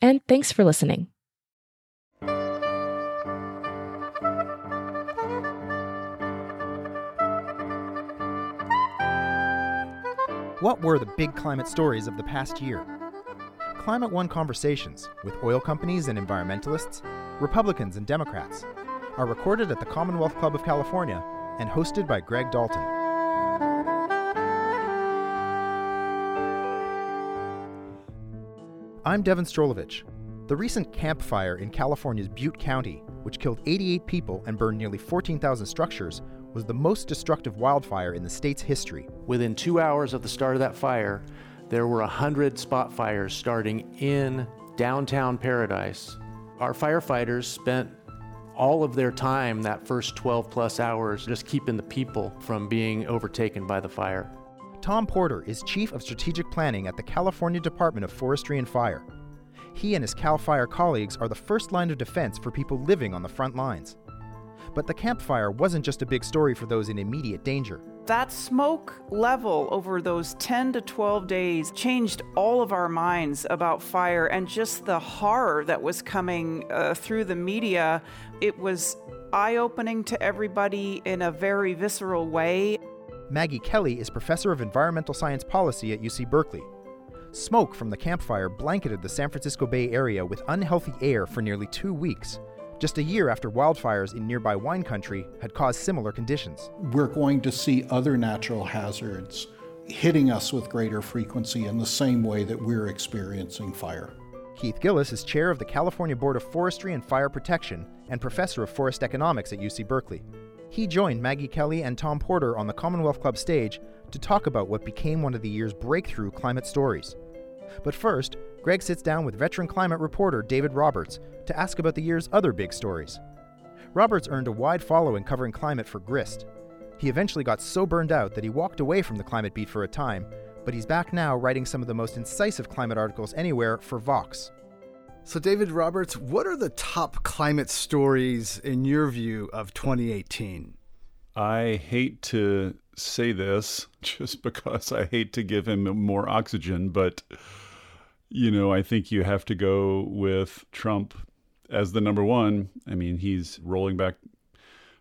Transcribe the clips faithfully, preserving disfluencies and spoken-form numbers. and thanks for listening. What were the big climate stories of the past year? Climate One conversations with oil companies and environmentalists, Republicans and Democrats, are recorded at the Commonwealth Club of California and hosted by Greg Dalton. I'm Devin Strolovich. The recent Camp Fire in California's Butte County, which killed eighty-eight people and burned nearly fourteen thousand structures, was the most destructive wildfire in the state's history. Within two hours of the start of that fire, there were one hundred spot fires starting in downtown Paradise. Our firefighters spent all of their time, that first twelve plus hours, just keeping the people from being overtaken by the fire. Thom Porter is Chief of Strategic Planning at the California Department of Forestry and Fire. He and his CAL FIRE colleagues are the first line of defense for people living on the front lines. But the Camp Fire wasn't just a big story for those in immediate danger. That smoke level over those ten to twelve days changed all of our minds about fire and just the horror that was coming uh, through the media. It was eye-opening to everybody in a very visceral way. Maggi Kelly is professor of environmental science policy at U C Berkeley. Smoke from the Camp Fire blanketed the San Francisco Bay Area with unhealthy air for nearly two weeks. Just a year after wildfires in nearby wine country had caused similar conditions. We're going to see other natural hazards hitting us with greater frequency in the same way that we're experiencing fire. Keith Gilless is chair of the California Board of Forestry and Fire Protection and professor of forest economics at U C Berkeley. He joined Maggi Kelly and Thom Porter on the Commonwealth Club stage to talk about what became one of the year's breakthrough climate stories. But first, Greg sits down with veteran climate reporter David Roberts to ask about the year's other big stories. Roberts earned a wide following covering climate for Grist. He eventually got so burned out that he walked away from the climate beat for a time, but he's back now writing some of the most incisive climate articles anywhere for Vox. So David Roberts, what are the top climate stories in your view of twenty eighteen? I hate to say this just because I hate to give him more oxygen, but you know, I think you have to go with Trump as the number one. I mean, he's rolling back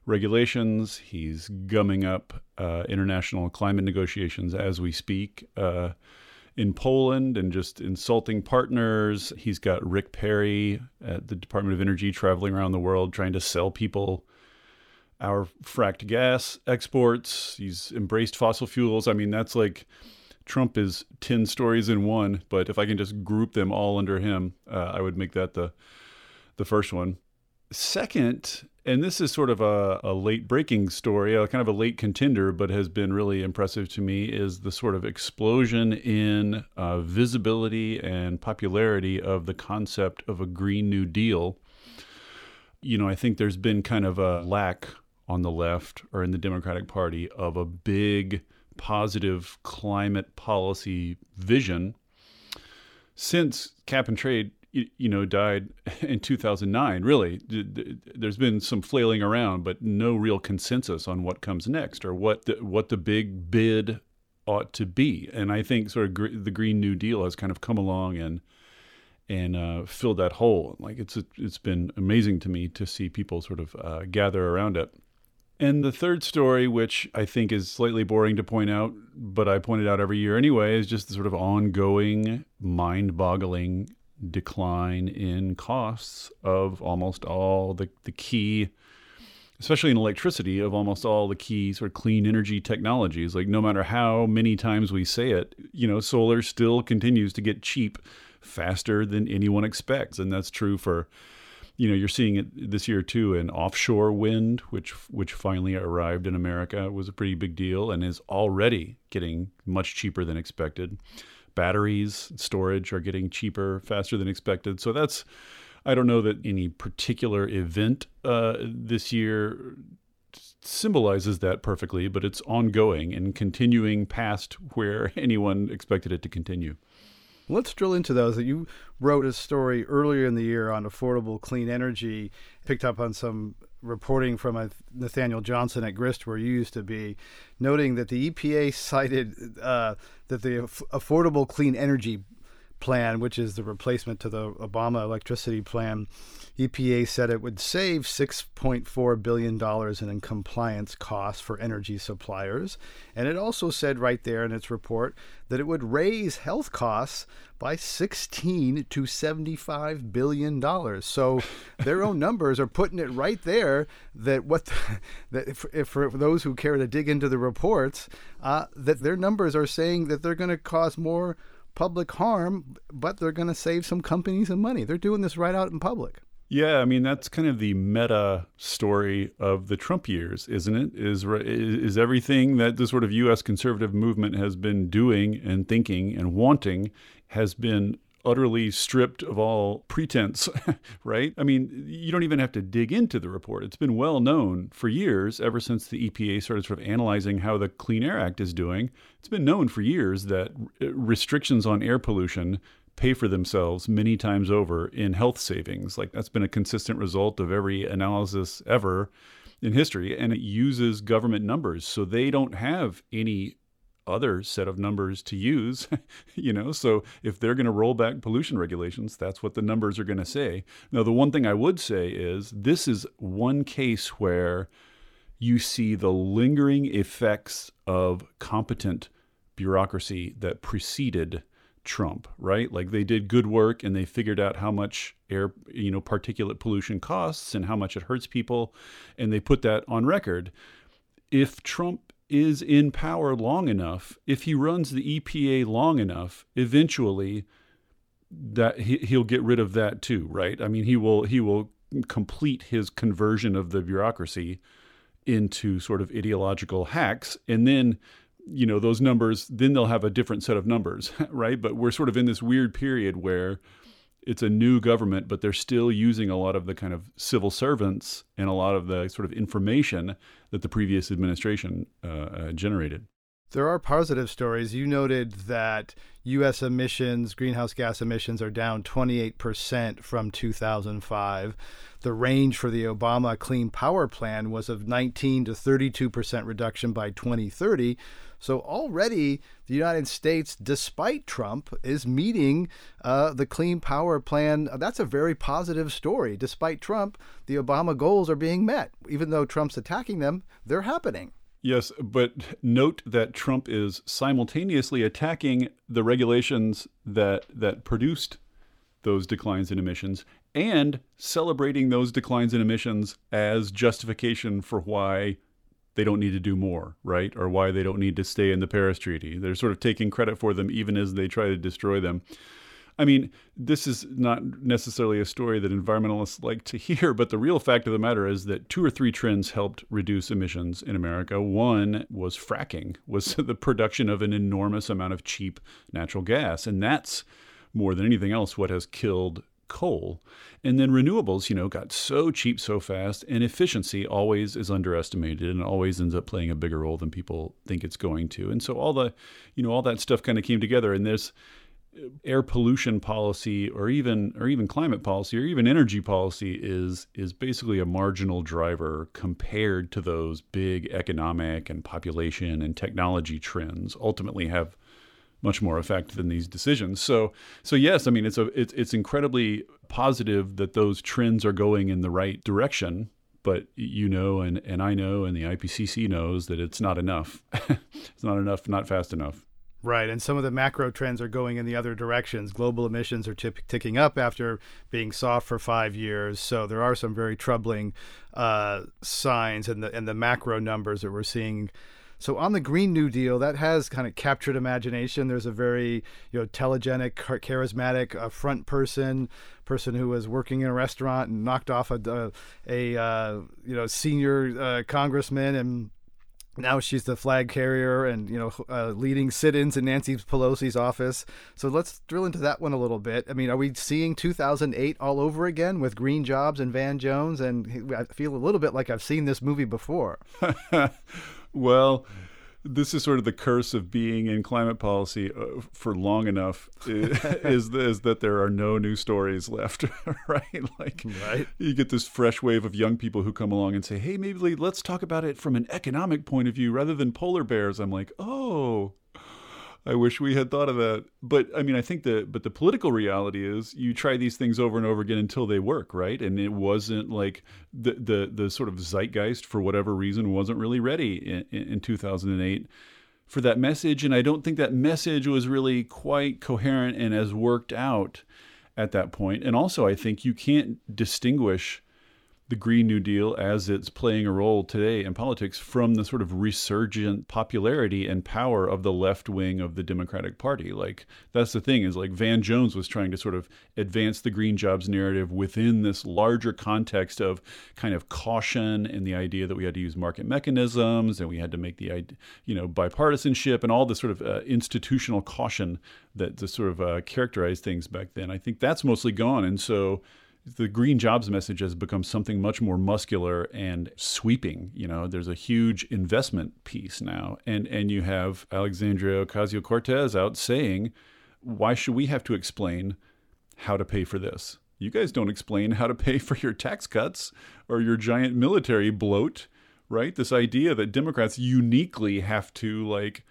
regulations. He's gumming up uh, international climate negotiations as we speak uh, in Poland and just insulting partners. He's got Rick Perry at the Department of Energy traveling around the world trying to sell people our fracked gas exports. He's embraced fossil fuels. I mean, that's like Trump is ten stories in one, but if I can just group them all under him, uh, I would make that the the first one. Second, and this is sort of a, a late-breaking story, a kind of a late contender, but has been really impressive to me, is the sort of explosion in uh, visibility and popularity of the concept of a Green New Deal. You know, I think there's been kind of a lack on the left or in the Democratic Party of a big positive climate policy vision since cap and trade, you know, died in two thousand nine. Really, there's been some flailing around, but no real consensus on what comes next or what the, what the big bid ought to be. And I think sort of the Green New Deal has kind of come along and and uh, filled that hole. Like it's a, it's been amazing to me to see people sort of uh, gather around it. And the third story, which I think is slightly boring to point out, but I point it out every year anyway, is just the sort of ongoing, mind-boggling decline in costs of almost all the, the key especially in electricity, of almost all the key sort of clean energy technologies. Like, no matter how many times we say it, you know, solar still continues to get cheap faster than anyone expects. And that's true for, you know, you're seeing it this year too in offshore wind, which which finally arrived in America. It was a pretty big deal and is already getting much cheaper than expected. Batteries, storage are getting cheaper faster than expected. So that's, I don't know that any particular event uh, this year symbolizes that perfectly, but it's ongoing and continuing past where anyone expected it to continue. Let's drill into those. That you wrote a story earlier in the year on affordable clean energy, picked up on some reporting from Nathaniel Johnson at Grist, where you used to be, noting that the E P A cited uh, that the Affordable Clean Energy Plan, which is the replacement to the Obama electricity plan, E P A said it would save six point four billion dollars in compliance costs for energy suppliers. And it also said right there in its report that it would raise health costs by sixteen to seventy-five billion dollars. So their own numbers are putting it right there that what the, that if, if for those who care to dig into the reports, uh, that their numbers are saying that they're going to cause more public harm, but they're going to save some companies some money. They're doing this right out in public. Yeah, I mean, that's kind of the meta story of the Trump years, isn't it? Is is everything that the sort of U S conservative movement has been doing and thinking and wanting has been utterly stripped of all pretense, right? I mean, you don't even have to dig into the report. It's been well known for years, ever since the E P A started sort of analyzing how the Clean Air Act is doing. It's been known for years that restrictions on air pollution pay for themselves many times over in health savings. Like, that's been a consistent result of every analysis ever in history. And it uses government numbers. So they don't have any other set of numbers to use, you know, so if they're going to roll back pollution regulations, that's what the numbers are going to say. Now, the one thing I would say is this is one case where you see the lingering effects of competent bureaucracy that preceded Trump, right? Like, they did good work and they figured out how much air, you know, particulate pollution costs and how much it hurts people. And they put that on record. If Trump is in power long enough, if he runs the E P A long enough, eventually that he, he'll get rid of that too, right? I mean, he will he will complete his conversion of the bureaucracy into sort of ideological hacks, and then, you know, those numbers, then they'll have a different set of numbers, right? But we're sort of in this weird period where it's a new government, but they're still using a lot of the kind of civil servants and a lot of the sort of information that the previous administration uh, uh, generated. There are positive stories. You noted that U S emissions, greenhouse gas emissions, are down twenty-eight percent from two thousand five. The range for the Obama Clean Power Plan was of nineteen to thirty-two percent reduction by twenty thirty. So already the United States, despite Trump, is meeting uh, the Clean Power Plan. That's a very positive story. Despite Trump, the Obama goals are being met. Even though Trump's attacking them, they're happening. Yes, but note that Trump is simultaneously attacking the regulations that that produced those declines in emissions and celebrating those declines in emissions as justification for why they don't need to do more, right? Or why they don't need to stay in the Paris Treaty. They're sort of taking credit for them even as they try to destroy them. I mean, this is not necessarily a story that environmentalists like to hear, but the real fact of the matter is that two or three trends helped reduce emissions in America. One was fracking, was the production of an enormous amount of cheap natural gas. And that's, more than anything else, what has killed coal. And then renewables, you know, got so cheap so fast, and efficiency always is underestimated and always ends up playing a bigger role than people think it's going to. And so all the, you know, all that stuff kind of came together, and there's air pollution policy or even or even climate policy or even energy policy is is basically a marginal driver compared to those big economic and population and technology trends ultimately have much more effect than these decisions. So so yes, I mean, it's a it's it's incredibly positive that those trends are going in the right direction, but you know and and I know and the I P C C knows that it's not enough. It's not enough, not fast enough. Right. And some of the macro trends are going in the other directions. Global emissions are t- ticking up after being soft for five years. So there are some very troubling uh, signs in the, in the macro numbers that we're seeing. So on the Green New Deal, that has kind of captured imagination. There's a very, you know, telegenic, charismatic uh, front person, person who was working in a restaurant and knocked off a, a, a uh, you know, senior uh, congressman, and now she's the flag carrier and, you know, uh, leading sit-ins in Nancy Pelosi's office. So let's drill into that one a little bit. I mean, are we seeing two thousand eight all over again with green jobs and Van Jones? And I feel a little bit like I've seen this movie before. Well, this is sort of the curse of being in climate policy uh, for long enough is, is that there are no new stories left, right? Like right. You get this fresh wave of young people who come along and say, hey, maybe let's talk about it from an economic point of view rather than polar bears. I'm like, oh, I wish we had thought of that. But I mean, I think that, but the political reality is you try these things over and over again until they work, right? And it wasn't like the the, the sort of zeitgeist, for whatever reason, wasn't really ready in, in two thousand eight for that message. And I don't think that message was really quite coherent and as worked out at that point. And also, I think you can't distinguish the Green New Deal as it's playing a role today in politics from the sort of resurgent popularity and power of the left wing of the Democratic Party. Like, that's the thing, is like Van Jones was trying to sort of advance the green jobs narrative within this larger context of kind of caution and the idea that we had to use market mechanisms and we had to make the, you know, bipartisanship and all the sort of uh, institutional caution that the sort of uh, characterized things back then. I think that's mostly gone. And so the green jobs message has become something much more muscular and sweeping. You know, there's a huge investment piece now. And and you have Alexandria Ocasio-Cortez out saying, why should we have to explain how to pay for this? You guys don't explain how to pay for your tax cuts or your giant military bloat, right? This idea that Democrats uniquely have to, like,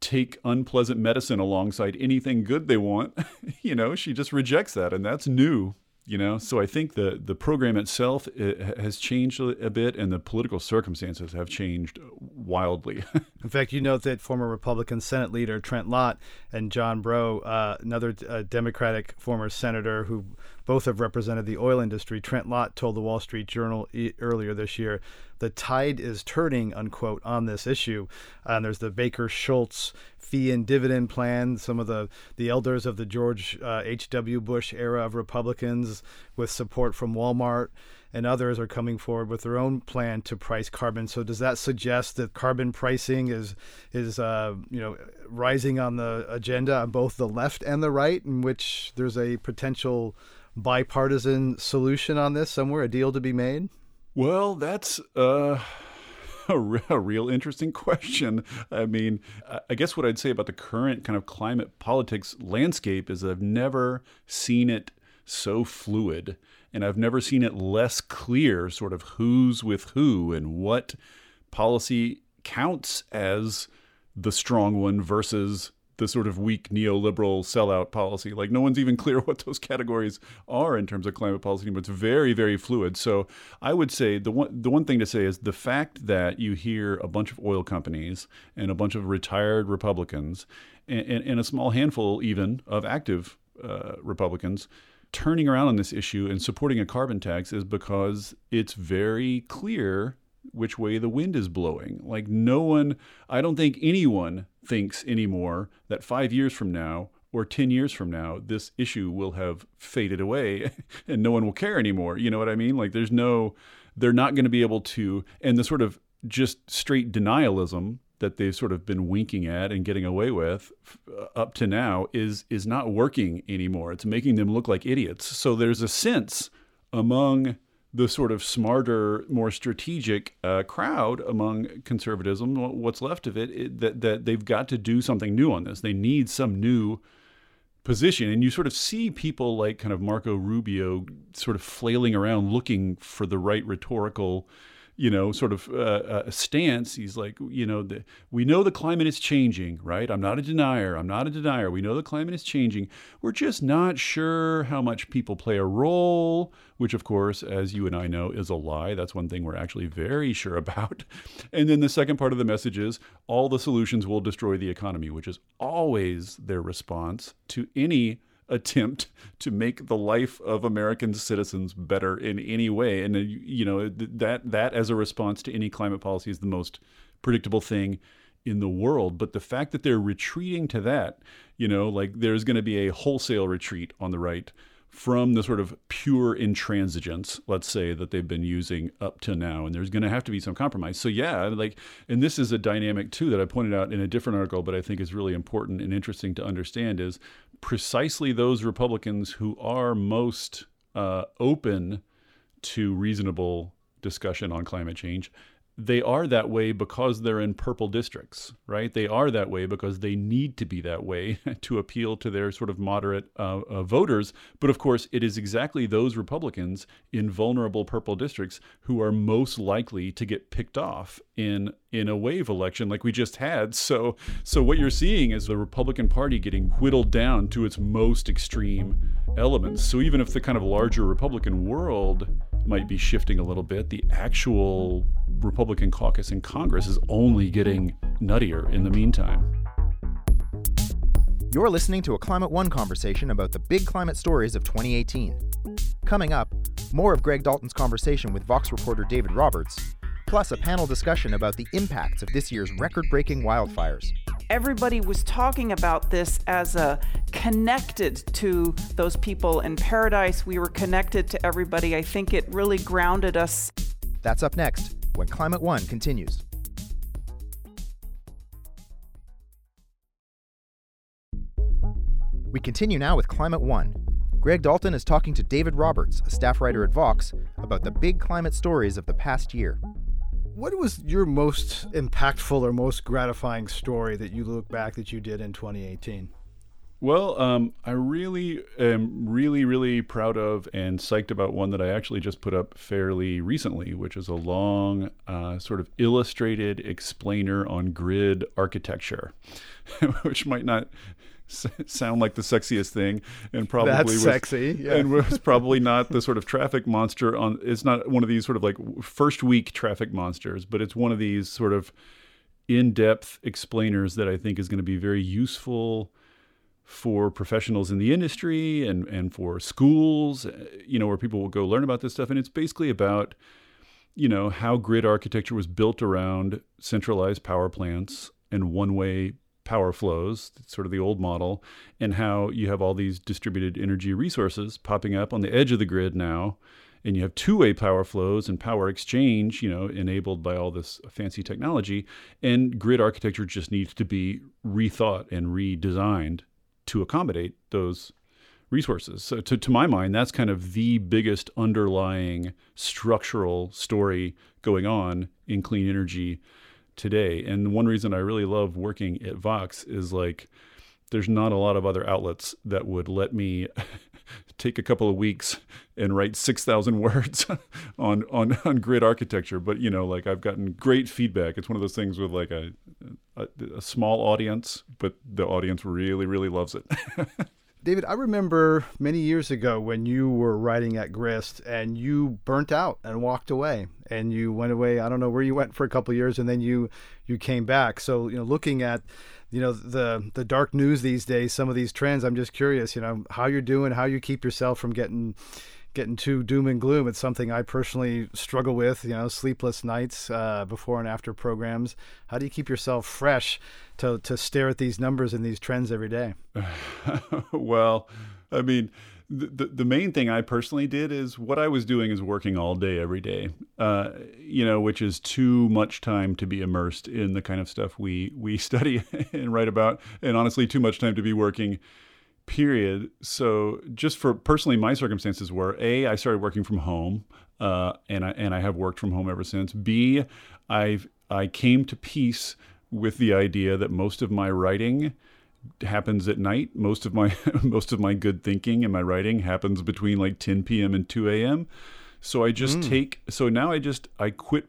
take unpleasant medicine alongside anything good they want. You know, she just rejects that, and that's new. You know, so I think the, the program itself it has changed a bit, and the political circumstances have changed wildly. In fact, you note that former Republican Senate leader Trent Lott and John Breaux, uh, another uh, Democratic former senator who both have represented the oil industry, Trent Lott told the Wall Street Journal e- earlier this year, the tide is turning, unquote, on this issue. And um, there's the Baker-Shultz fee and dividend plan. Some of the, the elders of the George uh, H W Bush era of Republicans, with support from Walmart and others, are coming forward with their own plan to price carbon. So does that suggest that carbon pricing is is uh, you know, rising on the agenda on both the left and the right, in which there's a potential bipartisan solution on this somewhere, a deal to be made? Well, that's uh, a, re- a real interesting question. I mean, I guess what I'd say about the current kind of climate politics landscape is I've never seen it so fluid, and I've never seen it less clear, sort of who's with who and what policy counts as the strong one versus the sort of weak neoliberal sellout policy. Like, no one's even clear what those categories are in terms of climate policy, but it's very, very fluid. So I would say the one, the one thing to say is the fact that you hear a bunch of oil companies and a bunch of retired Republicans and, and, and a small handful even of active uh, Republicans turning around on this issue and supporting a carbon tax is because it's very clear which way the wind is blowing. Like, no one, I don't think anyone thinks anymore that five years from now or ten years from now, this issue will have faded away and no one will care anymore. You know what I mean? Like, there's no, they're not going to be able to, and the sort of just straight denialism that they've sort of been winking at and getting away with up to now is, is not working anymore. It's making them look like idiots. So there's a sense among the sort of smarter, more strategic uh, crowd among conservatism, what's left of it, it, that that they've got to do something new on this. They need some new position. And you sort of see people like kind of Marco Rubio sort of flailing around looking for the right rhetorical you know, sort of uh, a stance. He's like, you know, the, we know the climate is changing, right? I'm not a denier. I'm not a denier. We know the climate is changing. We're just not sure how much people play a role, which, of course, as you and I know, is a lie. That's one thing we're actually very sure about. And then the second part of the message is all the solutions will destroy the economy, which is always their response to any attempt to make the life of American citizens better in any way. And, you know, that that as a response to any climate policy is the most predictable thing in the world. But the fact that they're retreating to that, you know, like there's going to be a wholesale retreat on the right from the sort of pure intransigence, let's say, that they've been using up to now. And there's going to have to be some compromise. So, yeah, like, and this is a dynamic, too, that I pointed out in a different article, but I think is really important and interesting to understand, is precisely those Republicans who are most uh, open to reasonable discussion on climate change, they are that way because they're in purple districts, right? They are that way because they need to be that way to appeal to their sort of moderate uh, uh, voters. But of course, it is exactly those Republicans in vulnerable purple districts who are most likely to get picked off in in a wave election like we just had. So, so what you're seeing is the Republican Party getting whittled down to its most extreme elements. So even if the kind of larger Republican world might be shifting a little bit, the actual Republican caucus in Congress is only getting nuttier in the meantime. You're listening to a Climate One conversation about the big climate stories of twenty eighteen. Coming up, more of Greg Dalton's conversation with Vox reporter David Roberts, plus a panel discussion about the impacts of this year's record-breaking wildfires. Everybody was talking about this as a connected to those people in Paradise. We were connected to everybody. I think it really grounded us. That's up next when Climate One continues. We continue now with Climate One. Greg Dalton is talking to David Roberts, a staff writer at Vox, about the big climate stories of the past year. What was your most impactful or most gratifying story that you look back that you did in twenty eighteen? Well, um, I really am really, really proud of and psyched about one that I actually just put up fairly recently, which is a long uh, sort of illustrated explainer on grid architecture, which might not sound like the sexiest thing, and probably that's was, sexy, yeah. And was probably not the sort of traffic monster on. It's not one of these sort of like first week traffic monsters, but it's one of these sort of in-depth explainers that I think is going to be very useful for professionals in the industry and and for schools, you know, where people will go learn about this stuff. And it's basically about, you know, how grid architecture was built around centralized power plants and one-way power flows, sort of the old model, and how you have all these distributed energy resources popping up on the edge of the grid now, and you have two-way power flows and power exchange, you know, enabled by all this fancy technology, and grid architecture just needs to be rethought and redesigned to accommodate those resources. So to, to my mind, that's kind of the biggest underlying structural story going on in clean energy today. And one reason I really love working at Vox is like there's not a lot of other outlets that would let me take a couple of weeks and write six thousand words on, on, on grid architecture. But, you know, like I've gotten great feedback. It's one of those things with like a, a, a small audience, but the audience really, really loves it. David, I remember many years ago when you were writing at Grist and you burnt out and walked away and you went away. I don't know where you went for a couple of years and then you you came back. So, you know, looking at, you know, the the dark news these days, some of these trends, I'm just curious, you know, how you're doing, how you keep yourself from getting getting too doom and gloom. It's something I personally struggle with, you know, sleepless nights uh, before and after programs. How do you keep yourself fresh to to stare at these numbers and these trends every day? Well, I mean, the the main thing I personally did is what I was doing is working all day every day, uh, you know, which is too much time to be immersed in the kind of stuff we we study and write about, and honestly, too much time to be working. Period. So, just for personally, my circumstances were: a, I started working from home, uh, and I and I have worked from home ever since. B, I've I came to peace with the idea that most of my writing happens at night. Most of my most of my good thinking and my writing happens between like ten p.m. and two a.m. So I just mm. take. So now I just I quit.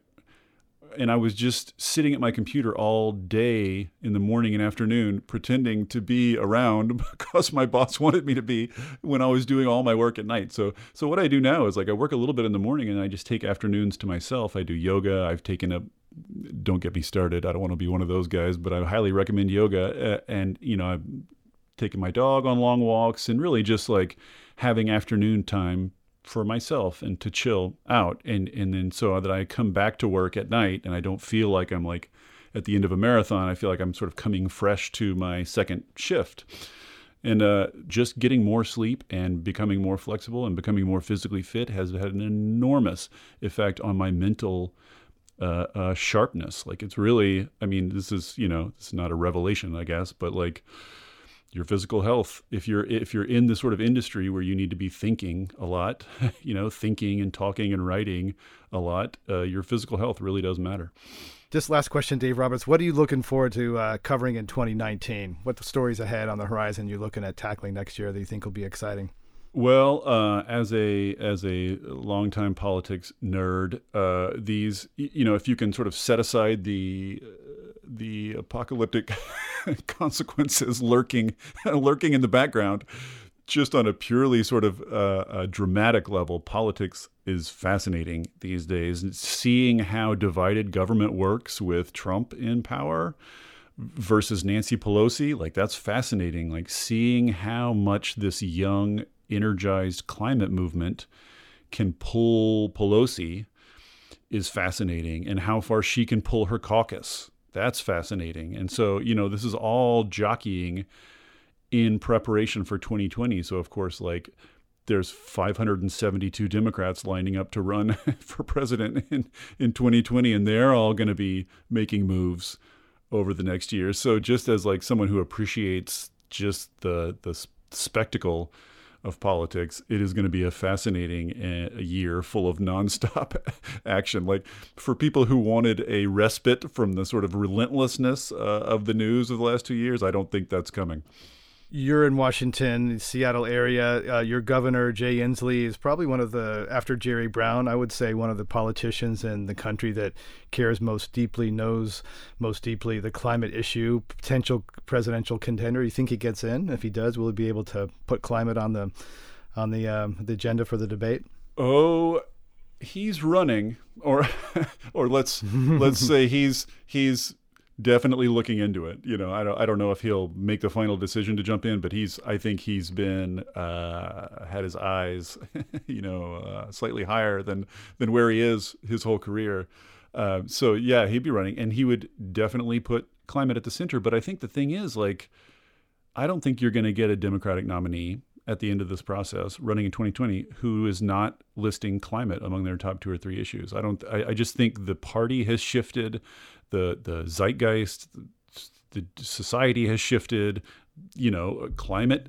and I was just sitting at my computer all day in the morning and afternoon pretending to be around because my boss wanted me to be when I was doing all my work at night. So so what I do now is like I work a little bit in the morning and I just take afternoons to myself. I do yoga. I've taken up, don't get me started. I don't want to be one of those guys, but I highly recommend yoga. Uh, and, you know, I've taken my dog on long walks and really just like having afternoon time for myself and to chill out. And, and then so that I come back to work at night and I don't feel like I'm like at the end of a marathon. I feel like I'm sort of coming fresh to my second shift and uh, just getting more sleep and becoming more flexible and becoming more physically fit has had an enormous effect on my mental Uh, uh, sharpness. Like it's really, I mean, this is, you know, it's not a revelation, I guess, but like your physical health, if you're, if you're in this sort of industry where you need to be thinking a lot, you know, thinking and talking and writing a lot, uh, your physical health really does matter. Just last question, Dave Roberts, what are you looking forward to uh, covering in twenty nineteen? What the stories ahead on the horizon you're looking at tackling next year that you think will be exciting? Well, uh, as a as a longtime politics nerd, uh, these you know, if you can sort of set aside the uh, the apocalyptic consequences lurking lurking in the background, just on a purely sort of uh, a dramatic level, politics is fascinating these days. Seeing how divided government works with Trump in power versus Nancy Pelosi, like that's fascinating. Like seeing how much this young energized climate movement can pull Pelosi is fascinating, and how far she can pull her caucus. That's fascinating. And so, you know, this is all jockeying in preparation for twenty twenty. So of course, like there's five hundred seventy-two Democrats lining up to run for president in, in twenty twenty, and they're all going to be making moves over the next year. So just as like someone who appreciates just the, the spectacle of politics, it is going to be a fascinating uh, year full of nonstop action. Like for people who wanted a respite from the sort of relentlessness uh, of the news of the last two years, I don't think that's coming. You're in Washington, the Seattle area. Uh, your governor, Jay Inslee, is probably one of the, after Jerry Brown, I would say one of the politicians in the country that cares most deeply, knows most deeply the climate issue, potential presidential contender. You think he gets in? If he does, will he be able to put climate on the on the, um, the agenda for the debate? Oh, he's running, or or let's let's say he's he's. Definitely looking into it. You know, I don't I don't know if he'll make the final decision to jump in, but he's I think he's been uh, had his eyes, you know, uh, slightly higher than than where he is his whole career. Uh, so, yeah, he'd be running and he would definitely put climate at the center. But I think the thing is, like, I don't think you're going to get a Democratic nominee at the end of this process running in twenty twenty who is not listing climate among their top two or three issues. I don't I, I just think the party has shifted. The the zeitgeist, the society has shifted, you know, climate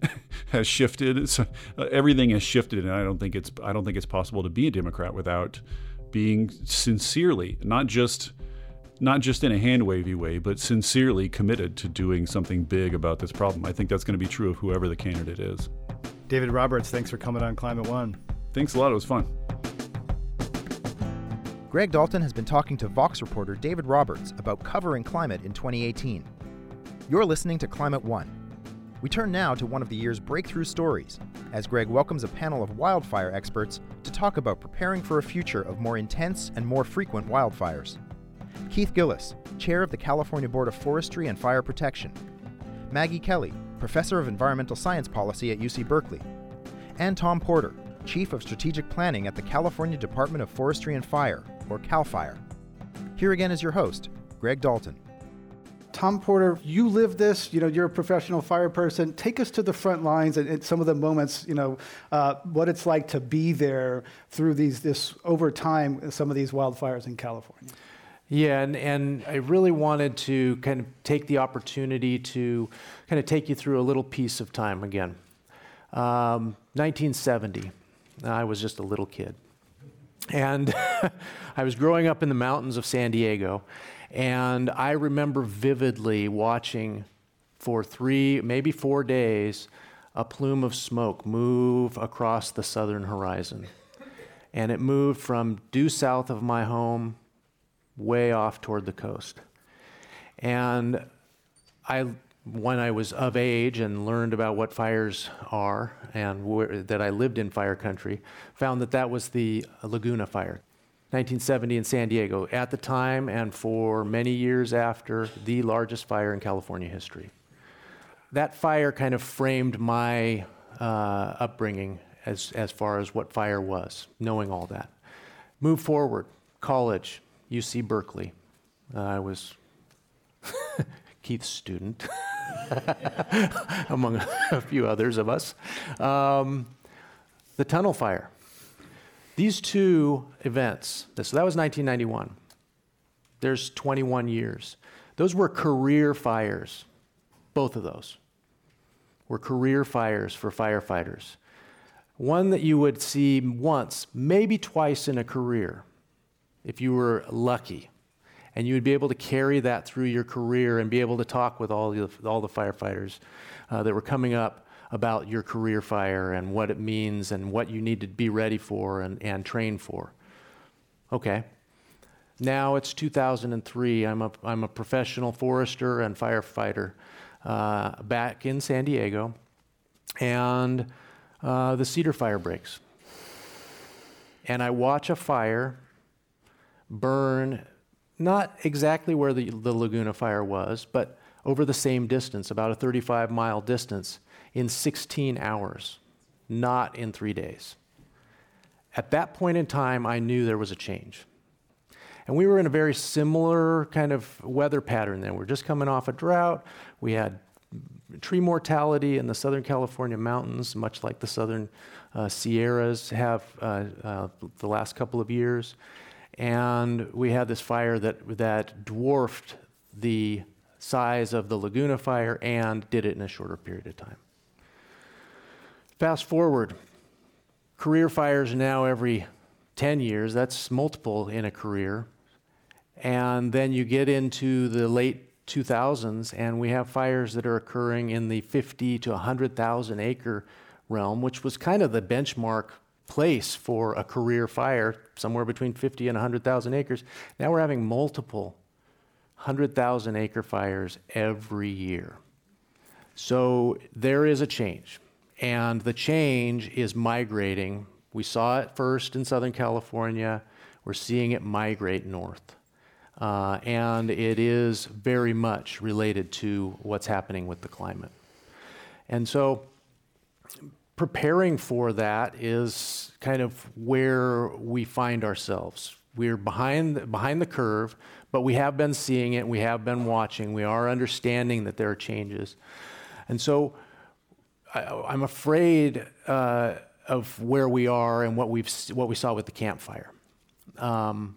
has shifted. So everything has shifted, and I don't think it's I don't think it's possible to be a Democrat without being sincerely, not just not just in a hand wavy way, but sincerely committed to doing something big about this problem. I think that's going to be true of whoever the candidate is. David Roberts, thanks for coming on Climate One. Thanks a lot. It was fun. Greg Dalton has been talking to Vox reporter David Roberts about covering climate in twenty eighteen. You're listening to Climate One. We turn now to one of the year's breakthrough stories, as Greg welcomes a panel of wildfire experts to talk about preparing for a future of more intense and more frequent wildfires. Keith Gilless, chair of the California Board of Forestry and Fire Protection. Maggi Kelly, professor of environmental science policy at U C Berkeley. And Thom Porter, chief of strategic planning at the California Department of Forestry and Fire, or CAL FIRE. Here again is your host, Greg Dalton. Thom Porter, you live this, you know, you're a professional fire person. Take us to the front lines and, and some of the moments, you know, uh, what it's like to be there through these, this over time, some of these wildfires in California. Yeah, and, and I really wanted to kind of take the opportunity to kind of take you through a little piece of time again. Um, nineteen seventy, I was just a little kid. And I was growing up in the mountains of San Diego, and I remember vividly watching for three, maybe four days, a plume of smoke move across the southern horizon. And it moved from due south of my home way off toward the coast. And I, when I was of age and learned about what fires are and where, that I lived in fire country, found that that was the Laguna Fire, nineteen seventy in San Diego, at the time and for many years after, the largest fire in California history. That fire kind of framed my uh, upbringing as, as far as what fire was, knowing all that. Move forward, college, U C Berkeley. Uh, I was Keith's student, among a few others of us. Um, the Tunnel Fire. These two events, so that was nineteen ninety-one. There's twenty-one years. Those were career fires. Both of those were career fires for firefighters. One that you would see once, maybe twice in a career, if you were lucky. And you would be able to carry that through your career and be able to talk with all the, all the firefighters uh, that were coming up about your career fire and what it means and what you need to be ready for and, and train for. Okay. Now it's two thousand three. I'm a, I'm a professional forester and firefighter uh, back in San Diego. And uh, the Cedar Fire breaks. And I watch a fire burn, not exactly where the, the Laguna Fire was, but over the same distance, about a thirty-five mile distance, in sixteen hours, not in three days. At that point in time, I knew there was a change. And we were in a very similar kind of weather pattern then. We're just coming off a drought. We had tree mortality in the Southern California mountains, much like the Southern uh, Sierras have uh, uh, the last couple of years. And we had this fire that that dwarfed the size of the Laguna Fire and did it in a shorter period of time. Fast forward, career fires now every ten years, that's multiple in a career. And then you get into the late two thousands and we have fires that are occurring in the fifty to one hundred thousand acre realm, which was kind of the benchmark place for a career fire, somewhere between fifty and one hundred thousand acres. Now we're having multiple one hundred thousand acre fires every year. So there is a change, and the change is migrating. We saw it first in Southern California. We're seeing it migrate north. Uh, and it is very much related to what's happening with the climate. And so preparing for that is kind of where we find ourselves. We're behind behind the curve, but we have been seeing it, we have been watching, we are understanding that there are changes. And so I, I'm afraid uh, of where we are and what we've what we saw with the Camp Fire. Um,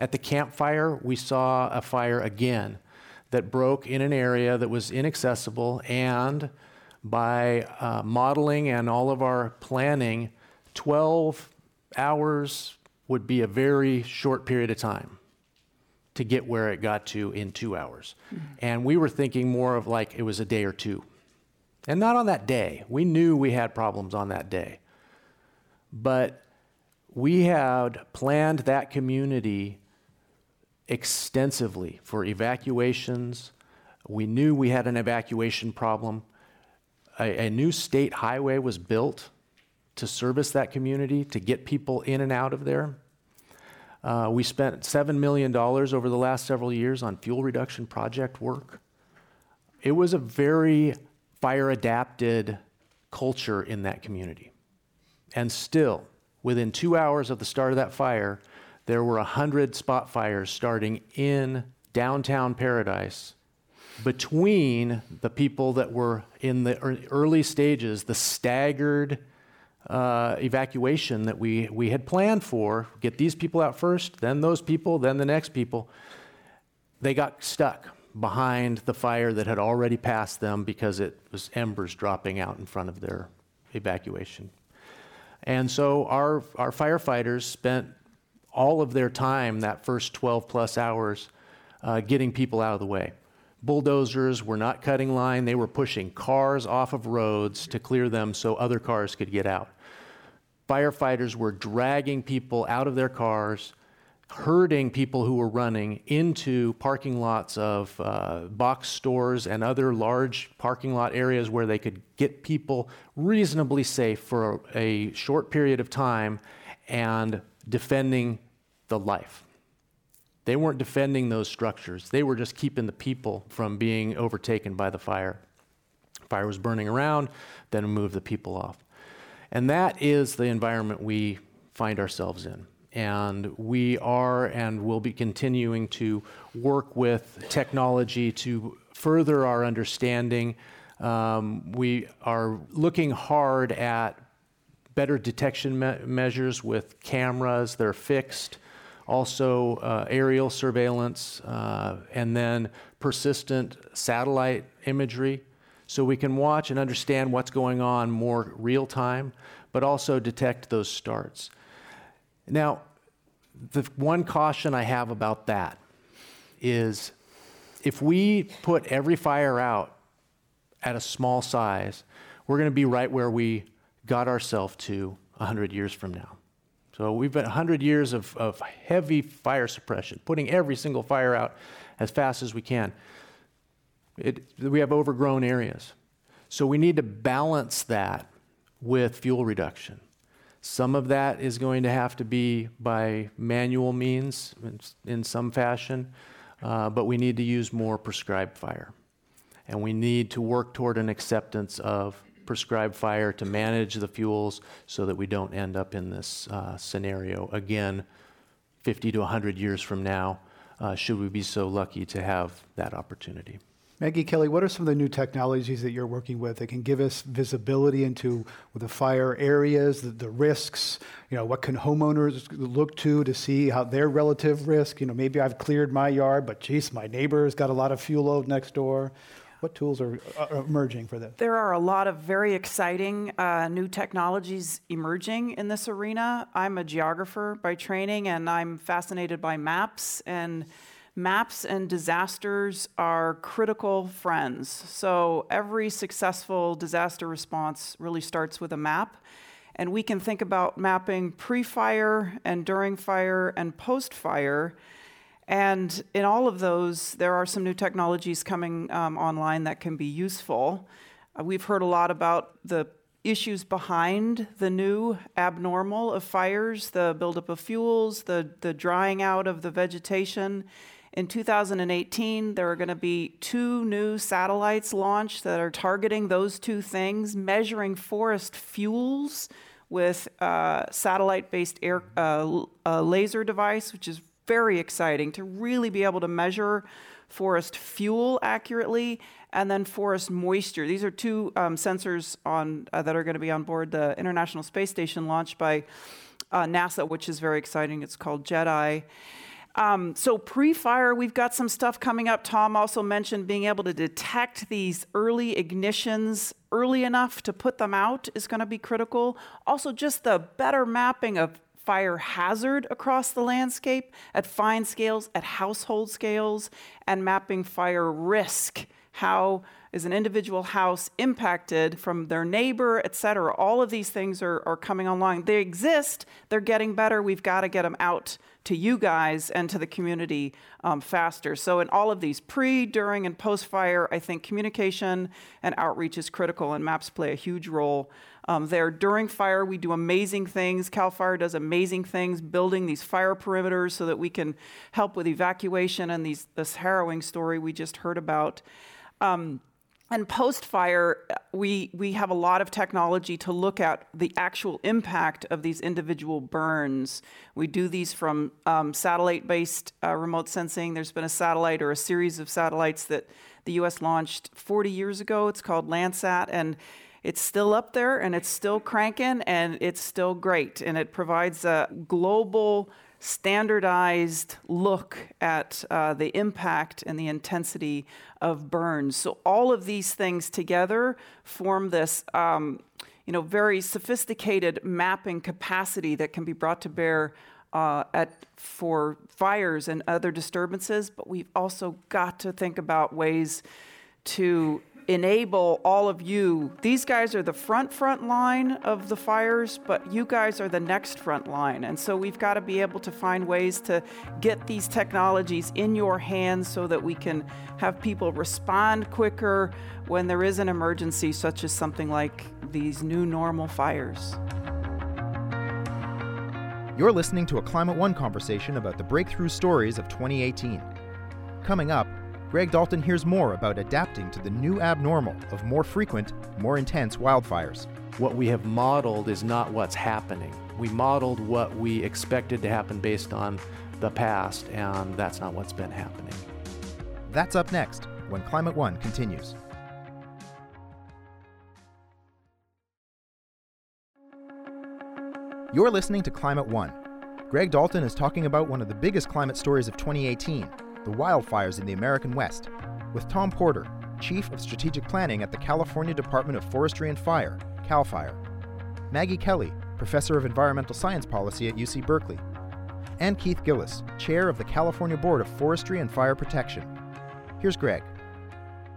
at the Camp Fire, we saw a fire again that broke in an area that was inaccessible, and by uh, modeling and all of our planning, twelve hours would be a very short period of time to get where it got to in two hours. Mm-hmm. And we were thinking more of like it was a day or two. And not on that day. We knew we had problems on that day. But we had planned that community extensively for evacuations. We knew we had an evacuation problem. A, a new state highway was built to service that community, to get people in and out of there. Uh, we spent seven million dollars over the last several years on fuel reduction project work. It was a very fire-adapted culture in that community. And still, within two hours of the start of that fire, there were one hundred spot fires starting in downtown Paradise, between the people that were in the early stages, the staggered uh, evacuation that we, we had planned for, get these people out first, then those people, then the next people, they got stuck behind the fire that had already passed them because it was embers dropping out in front of their evacuation. And so our, our firefighters spent all of their time, that first twelve plus hours, uh, getting people out of the way. Bulldozers were not cutting line. They were pushing cars off of roads to clear them so other cars could get out. Firefighters were dragging people out of their cars, herding people who were running into parking lots of uh, box stores and other large parking lot areas where they could get people reasonably safe for a, a short period of time and defending the life. They weren't defending those structures. They were just keeping the people from being overtaken by the fire. Fire was burning around, then moved the people off. And that is the environment we find ourselves in. And we are and will be continuing to work with technology to further our understanding. Um, we are looking hard at better detection me- measures with cameras. They're fixed. Also uh, aerial surveillance uh, and then persistent satellite imagery. So we can watch and understand what's going on more real time, but also detect those starts. Now, the one caution I have about that is if we put every fire out at a small size, we're going to be right where we got ourselves to one hundred years from now. So we've been one hundred years of, of heavy fire suppression, putting every single fire out as fast as we can. It, we have overgrown areas. So we need to balance that with fuel reduction. Some of that is going to have to be by manual means in, in some fashion, uh, but we need to use more prescribed fire. And we need to work toward an acceptance of prescribed fire to manage the fuels so that we don't end up in this uh, scenario again fifty to one hundred years from now, uh, should we be so lucky to have that opportunity. Maggi Kelly, what are some of the new technologies that you're working with that can give us visibility into the fire areas, the, the risks? You know, what can homeowners look to to see how their relative risk? You know, maybe I've cleared my yard, but geez, my neighbor's got a lot of fuel load next door. What tools are, are emerging for this? There are a lot of very exciting uh, new technologies emerging in this arena. I'm a geographer by training, and I'm fascinated by maps, and maps and disasters are critical friends. So every successful disaster response really starts with a map. And we can think about mapping pre-fire and during fire and post-fire. And in all of those, there are some new technologies coming um, online that can be useful. Uh, we've heard a lot about the issues behind the new abnormal of fires, the buildup of fuels, the, the drying out of the vegetation. In two thousand eighteen, there are going to be two new satellites launched that are targeting those two things, measuring forest fuels with uh, satellite-based air, uh, uh, laser device, which is very exciting to really be able to measure forest fuel accurately and then forest moisture. These are two um, sensors on uh, that are going to be on board the International Space Station launched by uh, NASA, which is very exciting. It's called JEDI. Um, so pre-fire, we've got some stuff coming up. Tom also mentioned being able to detect these early ignitions early enough to put them out is going to be critical. Also, just the better mapping of fire hazard across the landscape at fine scales, at household scales, and mapping fire risk. How is an individual house impacted from their neighbor, et cetera? All of these things are, are coming online. They exist. They're getting better. We've got to get them out to you guys and to the community um, faster. So in all of these pre, during, and post-fire, I think communication and outreach is critical, and maps play a huge role um, there. During fire, we do amazing things. CAL FIRE does amazing things, building these fire perimeters so that we can help with evacuation and these, this harrowing story we just heard about. Um, and post-fire, we we have a lot of technology to look at the actual impact of these individual burns. We do these from um, satellite-based uh, remote sensing. There's been a satellite or a series of satellites that the U S launched forty years ago. It's called Landsat, and it's still up there, and it's still cranking, and it's still great. And it provides a global, standardized look at uh, the impact and the intensity of burns. So all of these things together form this, um, you know, very sophisticated mapping capacity that can be brought to bear uh, at for fires and other disturbances. But we've also got to think about ways to enable all of you. These guys are the front, front line of the fires, but you guys are the next front line. And so we've got to be able to find ways to get these technologies in your hands so that we can have people respond quicker when there is an emergency, such as something like these new normal fires. You're listening to a Climate One conversation about the breakthrough stories of twenty eighteen. Coming up, Greg Dalton hears more about adapting to the new abnormal of more frequent, more intense wildfires. What we have modeled is not what's happening. We modeled what we expected to happen based on the past, and that's not what's been happening. That's up next when Climate One continues. You're listening to Climate One. Greg Dalton is talking about one of the biggest climate stories of twenty eighteen. The wildfires in the American West, with Thom Porter, Chief of Strategic Planning at the California Department of Forestry and Fire, CAL FIRE, Maggi Kelly, Professor of Environmental Science Policy at U C Berkeley, and Keith Gilless, Chair of the California Board of Forestry and Fire Protection. Here's Greg.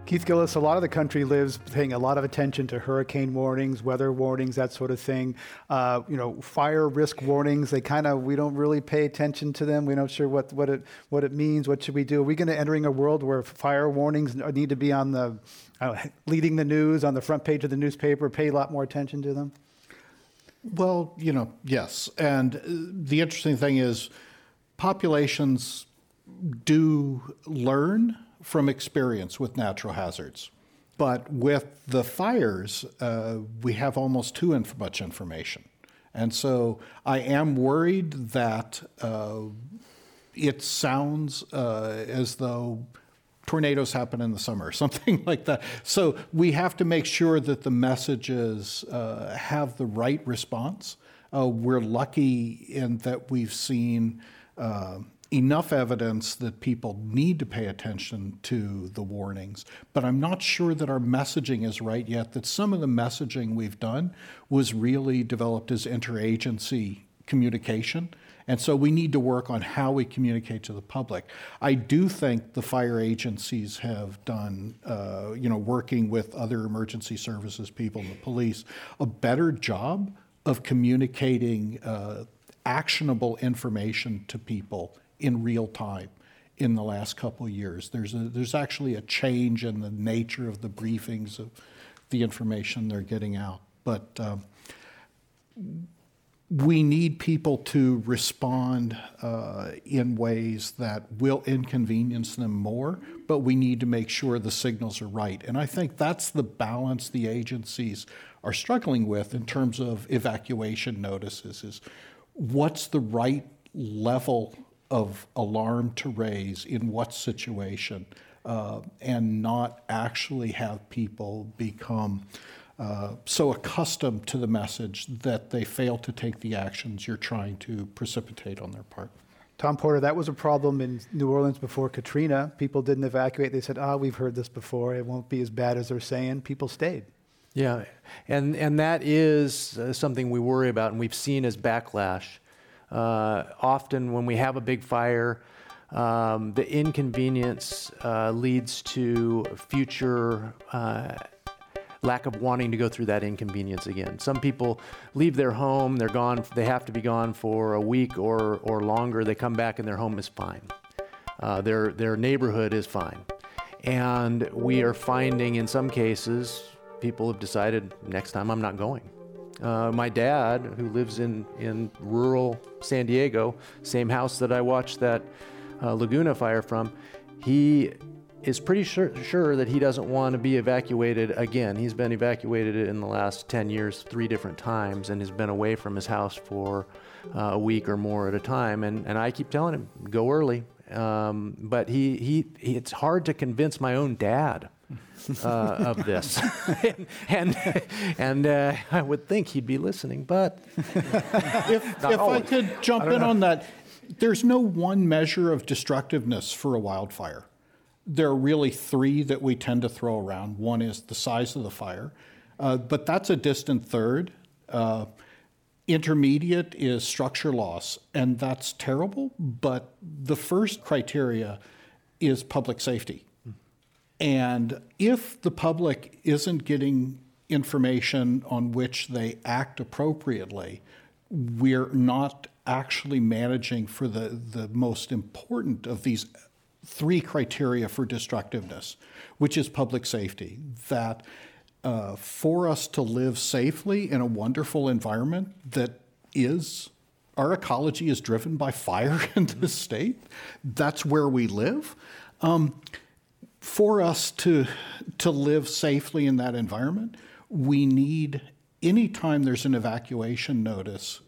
Keith Gilless, a lot of the country lives paying a lot of attention to hurricane warnings, weather warnings, that sort of thing. Uh, you know, fire risk warnings, they kind of, we don't really pay attention to them. We're not sure what, what it what it means. What should we do? Are we going to entering a world where fire warnings need to be on the, uh, leading the news, on the front page of the newspaper, pay a lot more attention to them? Well, you know, yes. And the interesting thing is populations do learn from experience with natural hazards. But with the fires, uh, we have almost too inf- much information. And so I am worried that uh, it sounds uh, as though tornadoes happen in the summer or something like that. So we have to make sure that the messages uh, have the right response. Uh, we're lucky in that we've seen uh, enough evidence that people need to pay attention to the warnings, but I'm not sure that our messaging is right yet, that some of the messaging we've done was really developed as interagency communication, and so we need to work on how we communicate to the public. I do think the fire agencies have done, uh, you know, working with other emergency services people and the police, a better job of communicating uh, actionable information to people in real time in the last couple of years. There's a, there's actually a change in the nature of the briefings of the information they're getting out. But um, we need people to respond uh, in ways that will inconvenience them more, but we need to make sure the signals are right. And I think that's the balance the agencies are struggling with in terms of evacuation notices, is what's the right level of alarm to raise in what situation, uh, and not actually have people become uh, so accustomed to the message that they fail to take the actions you're trying to precipitate on their part. Thom Porter, that was a problem in New Orleans before Katrina. People didn't evacuate. They said, ah, oh, we've heard this before. It won't be as bad as they're saying. People stayed. Yeah, and, and that is uh, something we worry about and we've seen as backlash. Uh, often when we have a big fire, um, the inconvenience uh, leads to future uh, lack of wanting to go through that inconvenience again. Some people leave their home, they're gone, they have to be gone for a week or, or longer. They come back and their home is fine. Uh, their, their neighborhood is fine. And we are finding in some cases, people have decided, next time I'm not going. Uh, my dad, who lives in, in rural San Diego, same house that I watched that uh, Laguna fire from, he is pretty sure, sure that he doesn't want to be evacuated again. He's been evacuated in the last ten years three different times and has been away from his house for uh, a week or more at a time. And, and I keep telling him, go early. Um, but he, he, he it's hard to convince my own dad uh, of this, and and, and uh, I would think he'd be listening. But if if always. I could jump I in know. on that, there's no one measure of destructiveness for a wildfire. There are really three that we tend to throw around. One is the size of the fire, uh, but that's a distant third. Uh, Intermediate is structure loss, and that's terrible, but the first criteria is public safety. And if the public isn't getting information on which they act appropriately, we're not actually managing for the, the most important of these three criteria for destructiveness, which is public safety. That uh, for us to live safely in a wonderful environment that is, our ecology is driven by fire in this state, that's where we live. Um, for us to to live safely in that environment, we need, anytime there's an evacuation notice,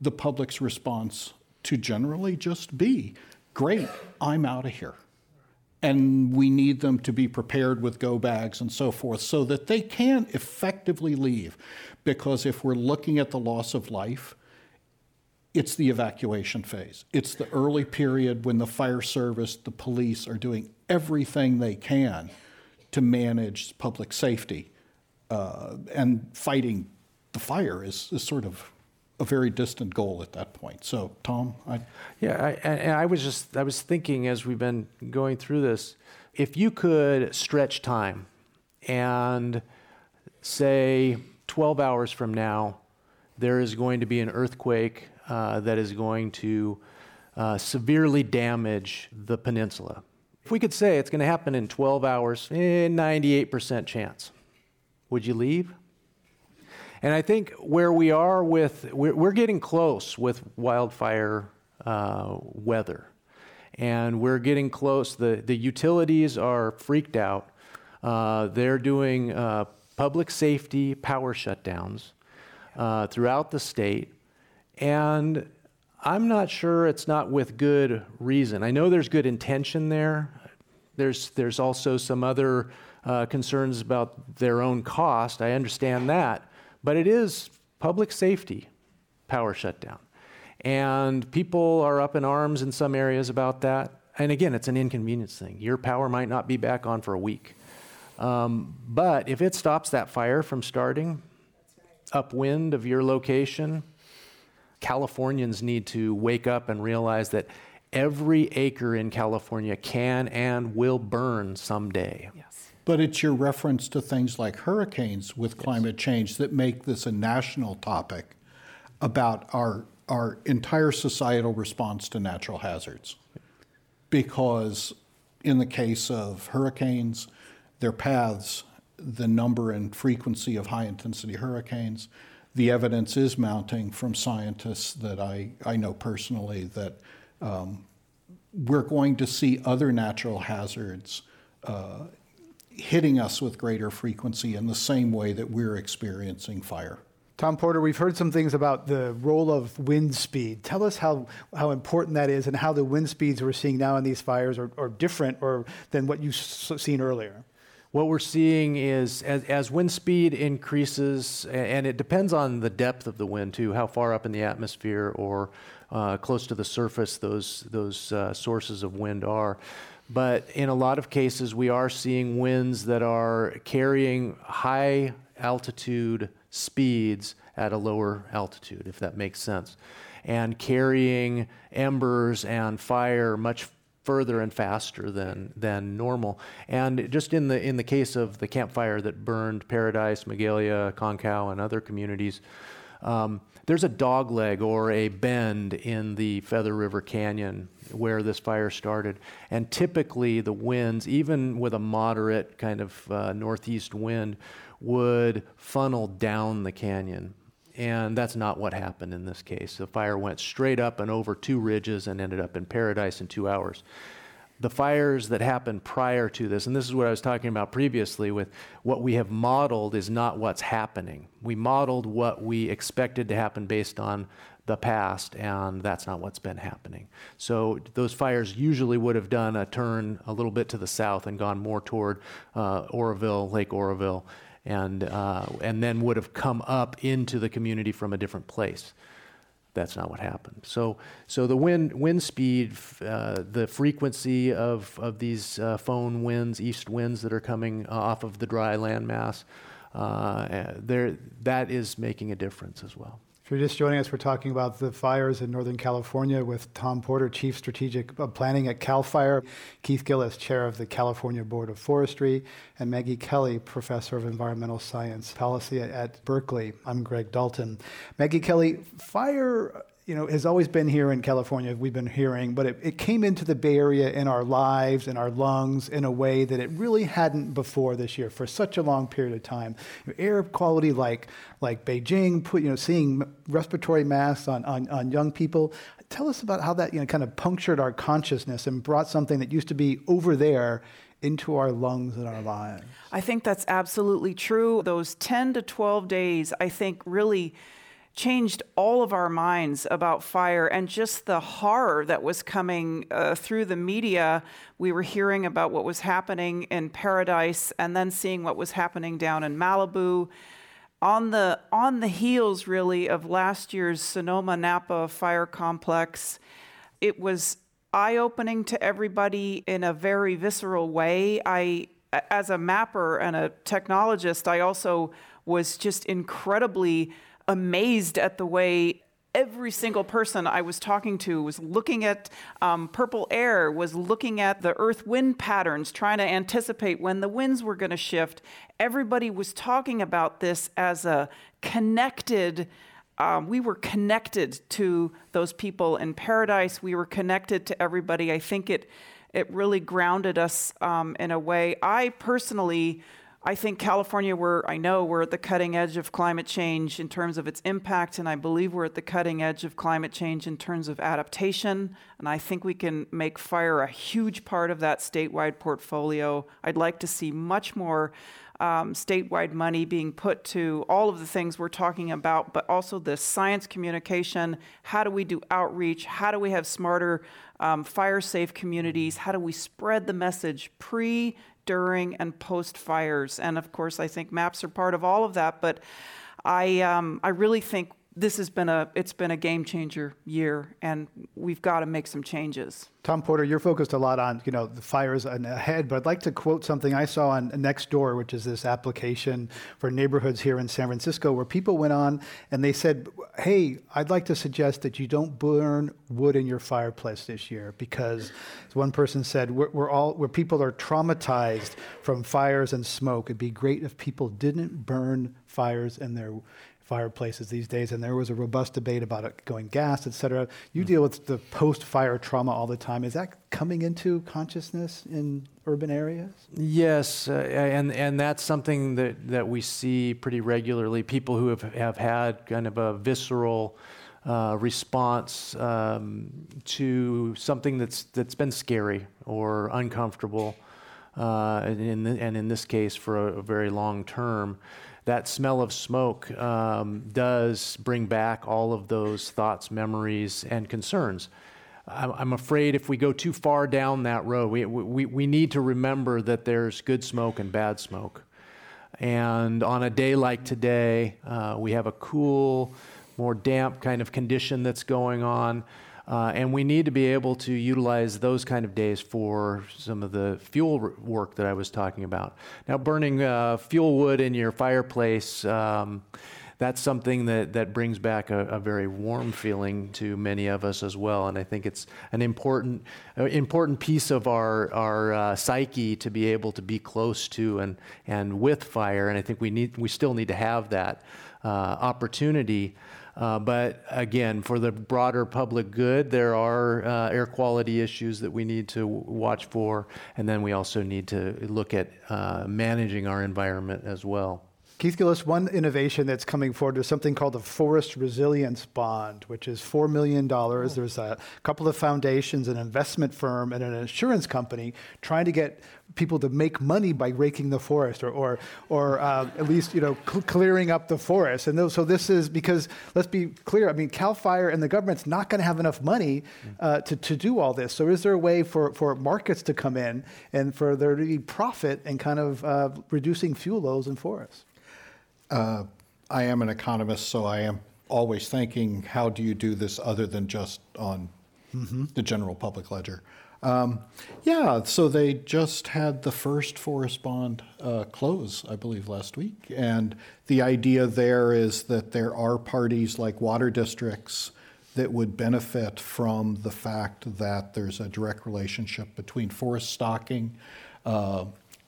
the public's response to generally just be, great, I'm out of here. And we need them to be prepared with go bags and so forth so that they can effectively leave. Because if we're looking at the loss of life, it's the evacuation phase. It's the early period when the fire service, the police are doing everything they can to manage public safety. Uh, and fighting the fire is, is sort of a very distant goal at that point. So, Thom, I... Yeah, I, and I was just, I was thinking as we've been going through this, if you could stretch time and say twelve hours from now, there is going to be an earthquake uh, that is going to uh, severely damage the peninsula. If we could say it's going to happen in twelve hours, eh, ninety-eight percent chance, would you leave? And I think where we are with, we're, we're getting close with wildfire uh, weather. And we're getting close. The, the utilities are freaked out. Uh, they're doing uh, public safety power shutdowns uh, throughout the state. And I'm not sure it's not with good reason. I know there's good intention there. There's, there's also some other uh, concerns about their own cost. I understand that. But it is public safety power shutdown. And people are up in arms in some areas about that. And again, it's an inconvenience thing. Your power might not be back on for a week. Um, but if it stops that fire from starting upwind of your location, Californians need to wake up and realize that every acre in California can and will burn someday. Yes. But it's your reference to things like hurricanes with climate change that make this a national topic about our our entire societal response to natural hazards. Because in the case of hurricanes, their paths, the number and frequency of high-intensity hurricanes, the evidence is mounting from scientists that I, I know personally that um, we're going to see other natural hazards uh, hitting us with greater frequency in the same way that we're experiencing fire. Thom Porter, we've heard some things about the role of wind speed. Tell us how, how important that is and how the wind speeds we're seeing now in these fires are, are different or than what you've seen earlier. What we're seeing is as, as wind speed increases, and it depends on the depth of the wind too, how far up in the atmosphere or uh, close to the surface those, those uh, sources of wind are. But in a lot of cases, we are seeing winds that are carrying high altitude speeds at a lower altitude, if that makes sense, and carrying embers and fire much further and faster than than normal. And just in the in the case of the Camp Fire that burned Paradise, Magalia, Concow, and other communities, um, there's a dogleg or a bend in the Feather River Canyon where this fire started. And typically the winds, even with a moderate kind of uh, northeast wind, would funnel down the canyon. And that's not what happened in this case. The fire went straight up and over two ridges and ended up in Paradise in two hours. The fires that happened prior to this, and this is what I was talking about previously with what we have modeled is not what's happening. We modeled what we expected to happen based on the past, and that's not what's been happening. So those fires usually would have done a turn a little bit to the south and gone more toward uh, Oroville, Lake Oroville, and uh, and then would have come up into the community from a different place. That's not what happened. So, so the wind wind speed, uh, the frequency of of these uh, phone winds, east winds that are coming off of the dry landmass, uh, there that is making a difference as well. If you're just joining us, we're talking about the fires in Northern California with Thom Porter, Chief Strategic Planning at CAL FIRE, Keith Gilless, Chair of the California Board of Forestry, and Maggi Kelly, Professor of Environmental Science Policy at Berkeley. I'm Greg Dalton. Maggi Kelly, fire, you know, has always been here in California, we've been hearing, but it, it came into the Bay Area in our lives, in our lungs, in a way that it really hadn't before this year for such a long period of time. Air quality like like Beijing, put, you know, seeing respiratory masks on, on, on young people. Tell us about how that, you know, kind of punctured our consciousness and brought something that used to be over there into our lungs and our lives. I think that's absolutely true. Those ten to twelve days, I think, really changed all of our minds about fire and just the horror that was coming uh, through the media. We were hearing about what was happening in Paradise and then seeing what was happening down in Malibu. On the, on the heels, really, of last year's Sonoma Napa fire complex, it was eye-opening to everybody in a very visceral way. I, as a mapper and a technologist, I also was just incredibly amazed at the way every single person I was talking to was looking at um, purple air, was looking at the earth wind patterns, trying to anticipate when the winds were going to shift. Everybody was talking about this as a connected, um, we were connected to those people in Paradise. We were connected to everybody. I think it, it really grounded us um, in a way. I personally I think California, we're, I know we're at the cutting edge of climate change in terms of its impact, and I believe we're at the cutting edge of climate change in terms of adaptation, and I think we can make fire a huge part of that statewide portfolio. I'd like to see much more um, statewide money being put to all of the things we're talking about, but also the science communication. How do we do outreach? How do we have smarter um, fire-safe communities? How do we spread the message pre- during and post fires? And of course, I think maps are part of all of that. But I, um, I really think this has been a, it's been a game changer year, and we've got to make some changes. Thom Porter, you're focused a lot on, you know, the fires ahead, but I'd like to quote something I saw on Nextdoor, which is this application for neighborhoods here in San Francisco, where people went on and they said, hey, I'd like to suggest that you don't burn wood in your fireplace this year, because one person said, we're, we're all, where people are traumatized from fires and smoke. It'd be great if people didn't burn fires in their fireplaces these days. And there was a robust debate about it going gas, et cetera. You mm. deal with the post-fire trauma all the time. Is that coming into consciousness in urban areas? Yes, uh, and and that's something that, that we see pretty regularly. People who have, have had kind of a visceral uh, response um, to something that's that's been scary or uncomfortable, uh, and, in the, and in this case for a, a very long term. That smell of smoke um, does bring back all of those thoughts, memories, and concerns. I'm afraid if we go too far down that road, we, we, we need to remember that there's good smoke and bad smoke. And on a day like today, uh, we have a cool, more damp kind of condition that's going on. Uh, and we need to be able to utilize those kind of days for some of the fuel r- work that I was talking about. Now, burning uh, fuel wood in your fireplace, um, that's something that, that brings back a, a very warm feeling to many of us as well. And I think it's an important uh, important piece of our, our uh, psyche to be able to be close to and, and with fire. And I think we need we still need to have that uh, opportunity. Uh, but again, for the broader public good, there are uh, air quality issues that we need to w- watch for. And then we also need to look at uh, managing our environment as well. Keith Gilless, one innovation that's coming forward is something called the Forest Resilience Bond, which is four million dollars. Oh. There's a couple of foundations, an investment firm, and an insurance company trying to get people to make money by raking the forest, or or, or uh, at least, you know, cl- clearing up the forest. And those, so this is because, let's be clear, I mean, CAL FIRE and the government's not going to have enough money uh, to, to do all this. So is there a way for, for markets to come in and for there to be profit and kind of uh, reducing fuel loads in forests? Uh, I am an economist, so I am always thinking, how do you do this other than just on mm-hmm. the general public ledger? Um, yeah, so they just had the first forest bond uh, close, I believe, last week. And the idea there is that there are parties like water districts that would benefit from the fact that there's a direct relationship between forest stocking uh,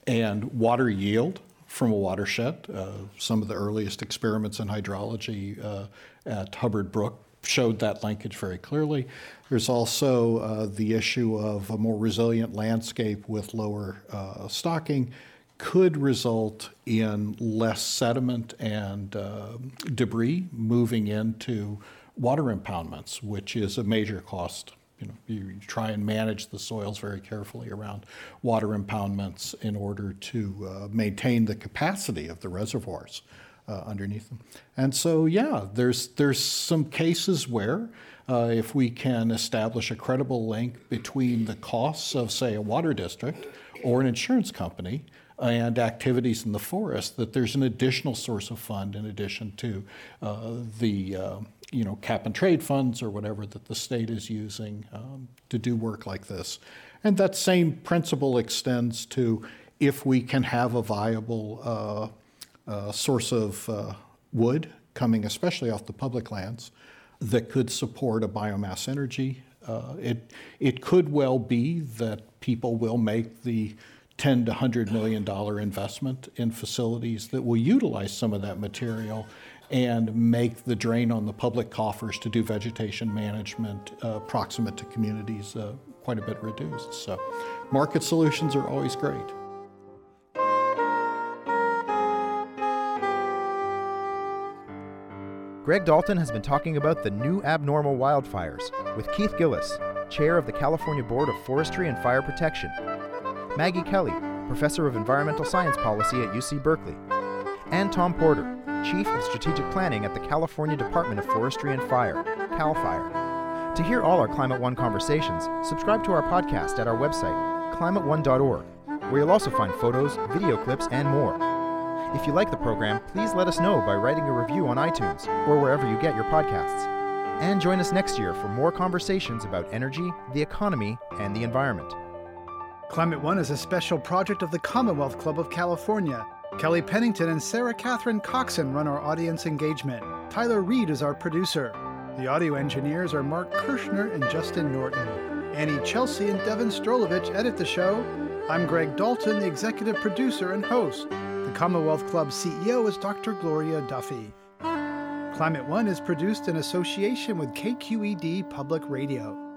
and water yield from a watershed. Uh, some of the earliest experiments in hydrology uh, at Hubbard Brook showed that linkage very clearly. There's also uh, the issue of a more resilient landscape with lower uh, stocking could result in less sediment and uh, debris moving into water impoundments, which is a major cost. You know, you try and manage the soils very carefully around water impoundments in order to uh, maintain the capacity of the reservoirs Uh, underneath them. And so, yeah, there's there's some cases where uh, if we can establish a credible link between the costs of, say, a water district or an insurance company and activities in the forest, that there's an additional source of fund in addition to uh, the, uh, you know, cap and trade funds or whatever that the state is using um, to do work like this. And that same principle extends to if we can have a viable uh, Uh, source of uh, wood coming especially off the public lands that could support a biomass energy. Uh, it it could well be that people will make the ten to one hundred million dollars investment in facilities that will utilize some of that material and make the drain on the public coffers to do vegetation management uh, proximate to communities uh, quite a bit reduced. So market solutions are always great. Greg Dalton has been talking about the new abnormal wildfires with Keith Gilless, chair of the California Board of Forestry and Fire Protection, Maggi Kelly, professor of environmental science policy at U C Berkeley, and Thom Porter, chief of strategic planning at the California Department of Forestry and Fire, CAL FIRE. To hear all our Climate One conversations, subscribe to our podcast at our website, climate one dot org, where you'll also find photos, video clips, and more. If you like the program, please let us know by writing a review on iTunes or wherever you get your podcasts. And join us next year for more conversations about energy, the economy, and the environment. Climate One is a special project of the Commonwealth Club of California. Kelly Pennington and Sarah Catherine Coxon run our audience engagement. Tyler Reed is our producer. The audio engineers are Mark Kirshner and Justin Norton. Annie Chelsea and Devin Strolovich edit the show. I'm Greg Dalton, the executive producer and host. The Commonwealth Club C E O is Doctor Gloria Duffy. Climate One is produced in association with K Q E D Public Radio.